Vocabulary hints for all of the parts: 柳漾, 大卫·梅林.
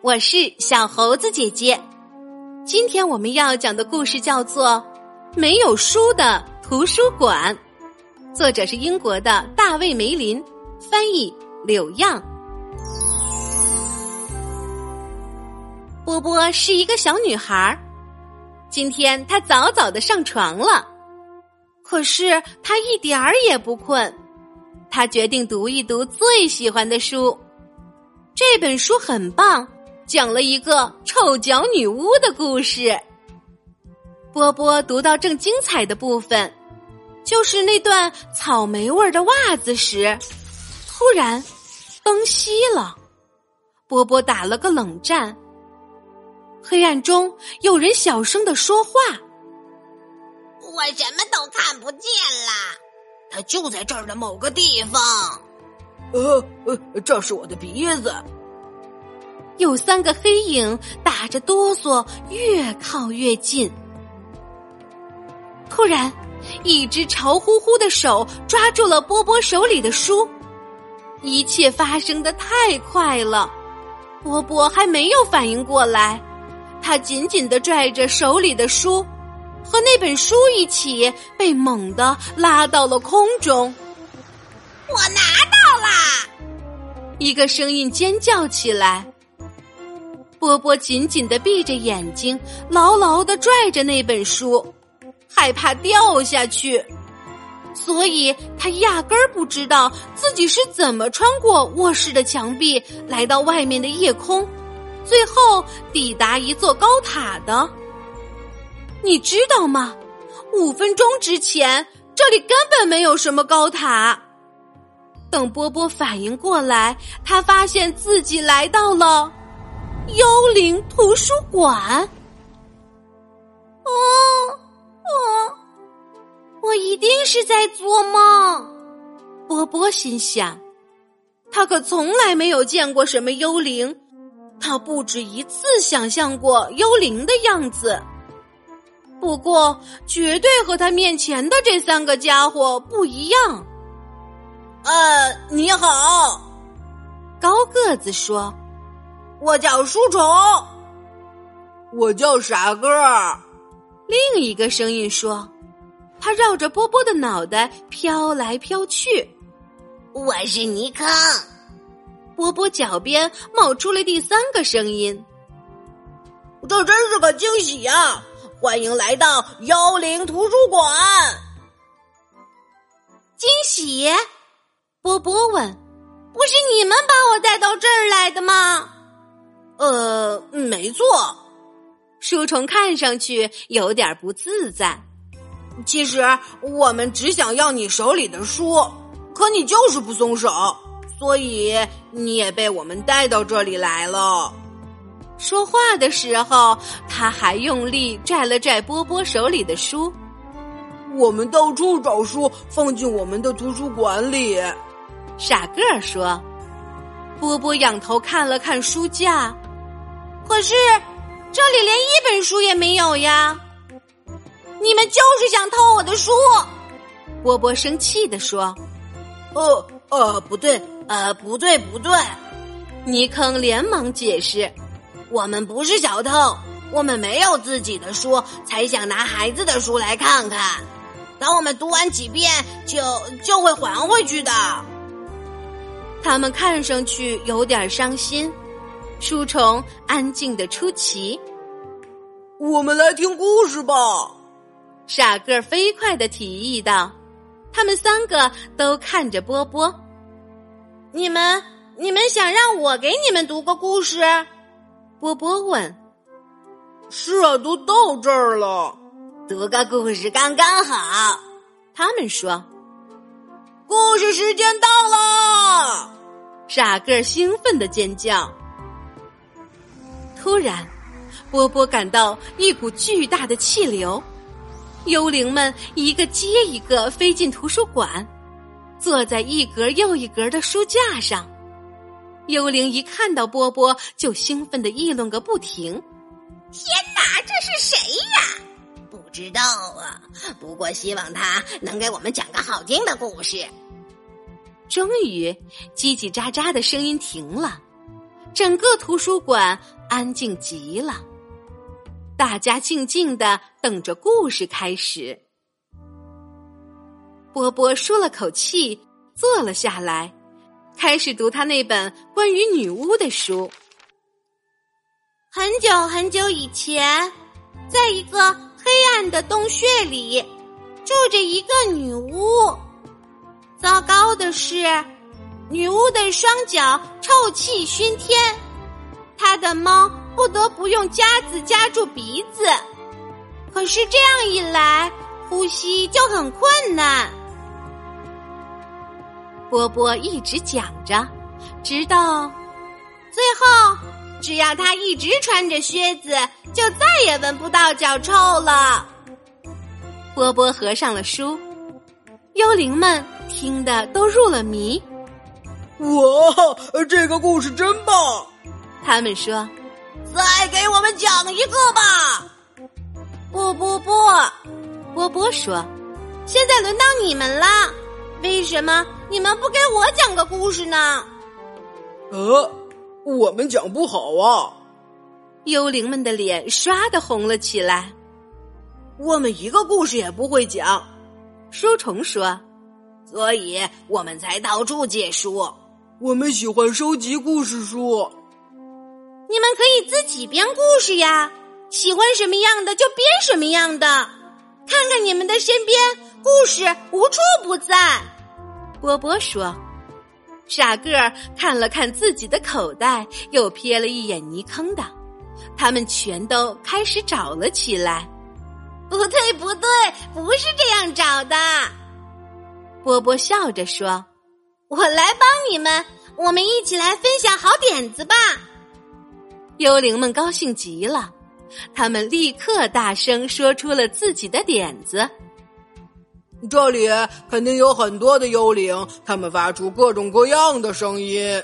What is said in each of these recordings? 我是小猴子姐姐。今天我们要讲的故事叫做《没有书的图书馆》，作者是英国的大卫·梅林，翻译柳漾。波波是一个小女孩，今天她早早的上床了，可是她一点儿也不困。她决定读一读最喜欢的书，这本书很棒，讲了一个臭脚女巫的故事。波波读到正精彩的部分，就是那段草莓味的袜子时，突然崩稀了。波波打了个冷战，黑暗中有人小声地说话，我什么都看不见了，它就在这儿的某个地方。这是我的鼻子。有三个黑影打着哆嗦越靠越近，突然一只潮乎乎的手抓住了波波手里的书。一切发生得太快了，波波还没有反应过来，他紧紧地拽着手里的书，和那本书一起被猛地拉到了空中。我拿到了！一个声音尖叫起来。波波紧紧地闭着眼睛，牢牢地拽着那本书，害怕掉下去，所以他压根儿不知道自己是怎么穿过卧室的墙壁，来到外面的夜空，最后抵达一座高塔的。你知道吗？5分钟之前，这里根本没有什么高塔。等波波反应过来，他发现自己来到了幽灵图书馆。我一定是在做梦，波波心想。他可从来没有见过什么幽灵，他不止一次想象过幽灵的样子，不过绝对和他面前的这三个家伙不一样。你好，高个子说，我叫书虫。我叫傻个儿，另一个声音说，他绕着波波的脑袋飘来飘去。我是尼康，波波脚边冒出了第三个声音。这真是个惊喜啊，欢迎来到幽灵图书馆。惊喜？波波问，不是你们把我带到这儿来的吗？没错。书虫看上去有点不自在。其实我们只想要你手里的书，可你就是不松手，所以你也被我们带到这里来了。说话的时候，他还用力拽了拽波波手里的书。我们到处找书，放进我们的图书馆里。傻个儿说。波波仰头看了看书架，可是这里连一本书也没有呀！你们就是想偷我的书！波波生气地说。不对！尼康连忙解释，我们不是小偷，我们没有自己的书，才想拿孩子的书来看看。当我们读完几遍，就会还回去的。他们看上去有点伤心。书虫安静的出奇。我们来听故事吧，傻个飞快地提议道。他们三个都看着波波。你们想让我给你们读个故事？波波问。是啊，都到这儿了，读个故事刚刚好，他们说。故事时间到了！傻个兴奋地尖叫。突然，波波感到一股巨大的气流，幽灵们一个接一个飞进图书馆，坐在一格又一格的书架上。幽灵一看到波波，就兴奋地议论个不停。天哪，这是谁呀？不知道啊，不过希望他能给我们讲个好听的故事。终于，叽叽喳喳的声音停了，整个图书馆安静极了，大家静静地等着故事开始。波波舒了口气，坐了下来，开始读他那本关于女巫的书。很久很久以前，在一个黑暗的洞穴里，住着一个女巫。糟糕的是，女巫的双脚臭气熏天，她的猫不得不用夹子夹住鼻子，可是这样一来，呼吸就很困难。波波一直讲着，直到最后，只要他一直穿着靴子，就再也闻不到脚臭了。波波合上了书，幽灵们听得都入了迷。哇，这个故事真棒！他们说：“再给我们讲一个吧。”不，波波说：“现在轮到你们了，为什么你们不给我讲个故事呢？”我们讲不好啊！幽灵们的脸刷地红了起来。我们一个故事也不会讲，书虫说，所以我们才到处借书。我们喜欢收集故事书。你们可以自己编故事呀，喜欢什么样的就编什么样的。看看你们的身边，故事无处不在。波波说。傻个儿看了看自己的口袋，又瞥了一眼泥坑的，他们全都开始找了起来。不对，不是这样找的。波波笑着说，我来帮你们，我们一起来分享好点子吧。幽灵们高兴极了，他们立刻大声说出了自己的点子。这里肯定有很多的幽灵，他们发出各种各样的声音，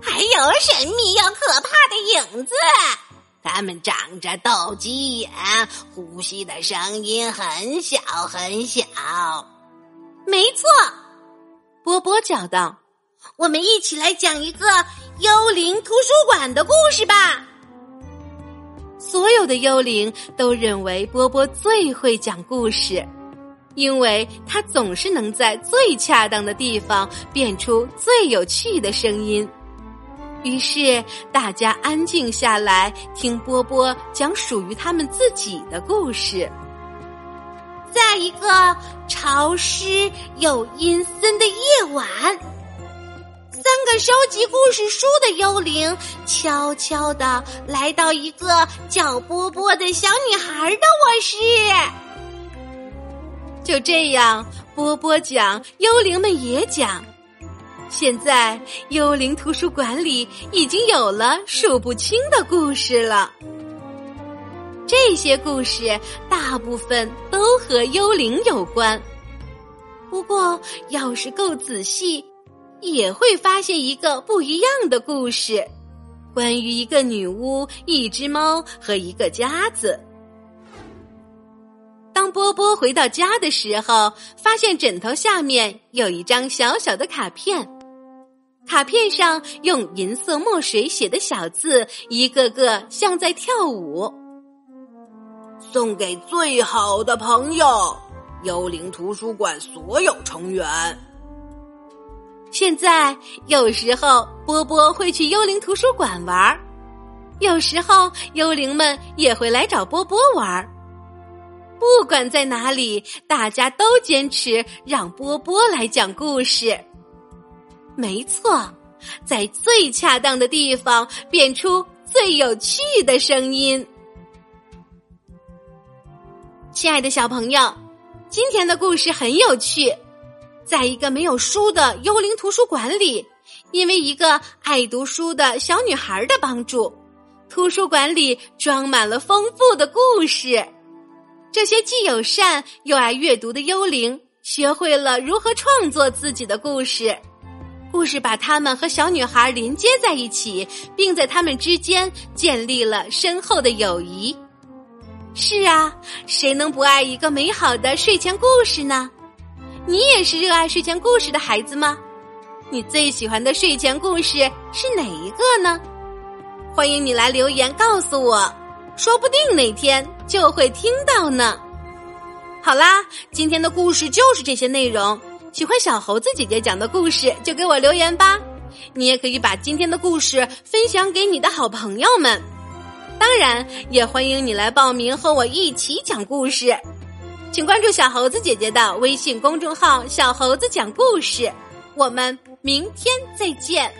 还有神秘又可怕的影子。他们长着斗鸡眼，呼吸的声音很小很小。没错，波波叫道，我们一起来讲一个幽灵图书馆的故事吧。所有的幽灵都认为波波最会讲故事，因为他总是能在最恰当的地方变出最有趣的声音。于是大家安静下来，听波波讲属于他们自己的故事。在一个潮湿又阴森的夜晚，三个收集故事书的幽灵悄悄地来到一个叫波波的小女孩的卧室。就这样，波波讲，幽灵们也讲。现在，幽灵图书馆里已经有了数不清的故事了。这些故事大部分都和幽灵有关，不过要是够仔细，也会发现一个不一样的故事，关于一个女巫、一只猫和一个夹子。当波波回到家的时候，发现枕头下面有一张小小的卡片，卡片上用银色墨水写的小字，一个个像在跳舞。送给最好的朋友，幽灵图书馆所有成员。现在有时候波波会去幽灵图书馆玩，有时候幽灵们也会来找波波玩。不管在哪里，大家都坚持让波波来讲故事。没错，在最恰当的地方变出最有趣的声音。亲爱的小朋友，今天的故事很有趣。在一个没有书的幽灵图书馆里，因为一个爱读书的小女孩的帮助，图书馆里装满了丰富的故事。这些既友善又爱阅读的幽灵学会了如何创作自己的故事，故事把他们和小女孩连接在一起，并在他们之间建立了深厚的友谊。是啊，谁能不爱一个美好的睡前故事呢？你也是热爱睡前故事的孩子吗？你最喜欢的睡前故事是哪一个呢？欢迎你来留言告诉我，说不定哪天就会听到呢。好啦，今天的故事就是这些内容，喜欢小猴子姐姐讲的故事就给我留言吧，你也可以把今天的故事分享给你的好朋友们，当然也欢迎你来报名和我一起讲故事。请关注小猴子姐姐的微信公众号小猴子讲故事，我们明天再见。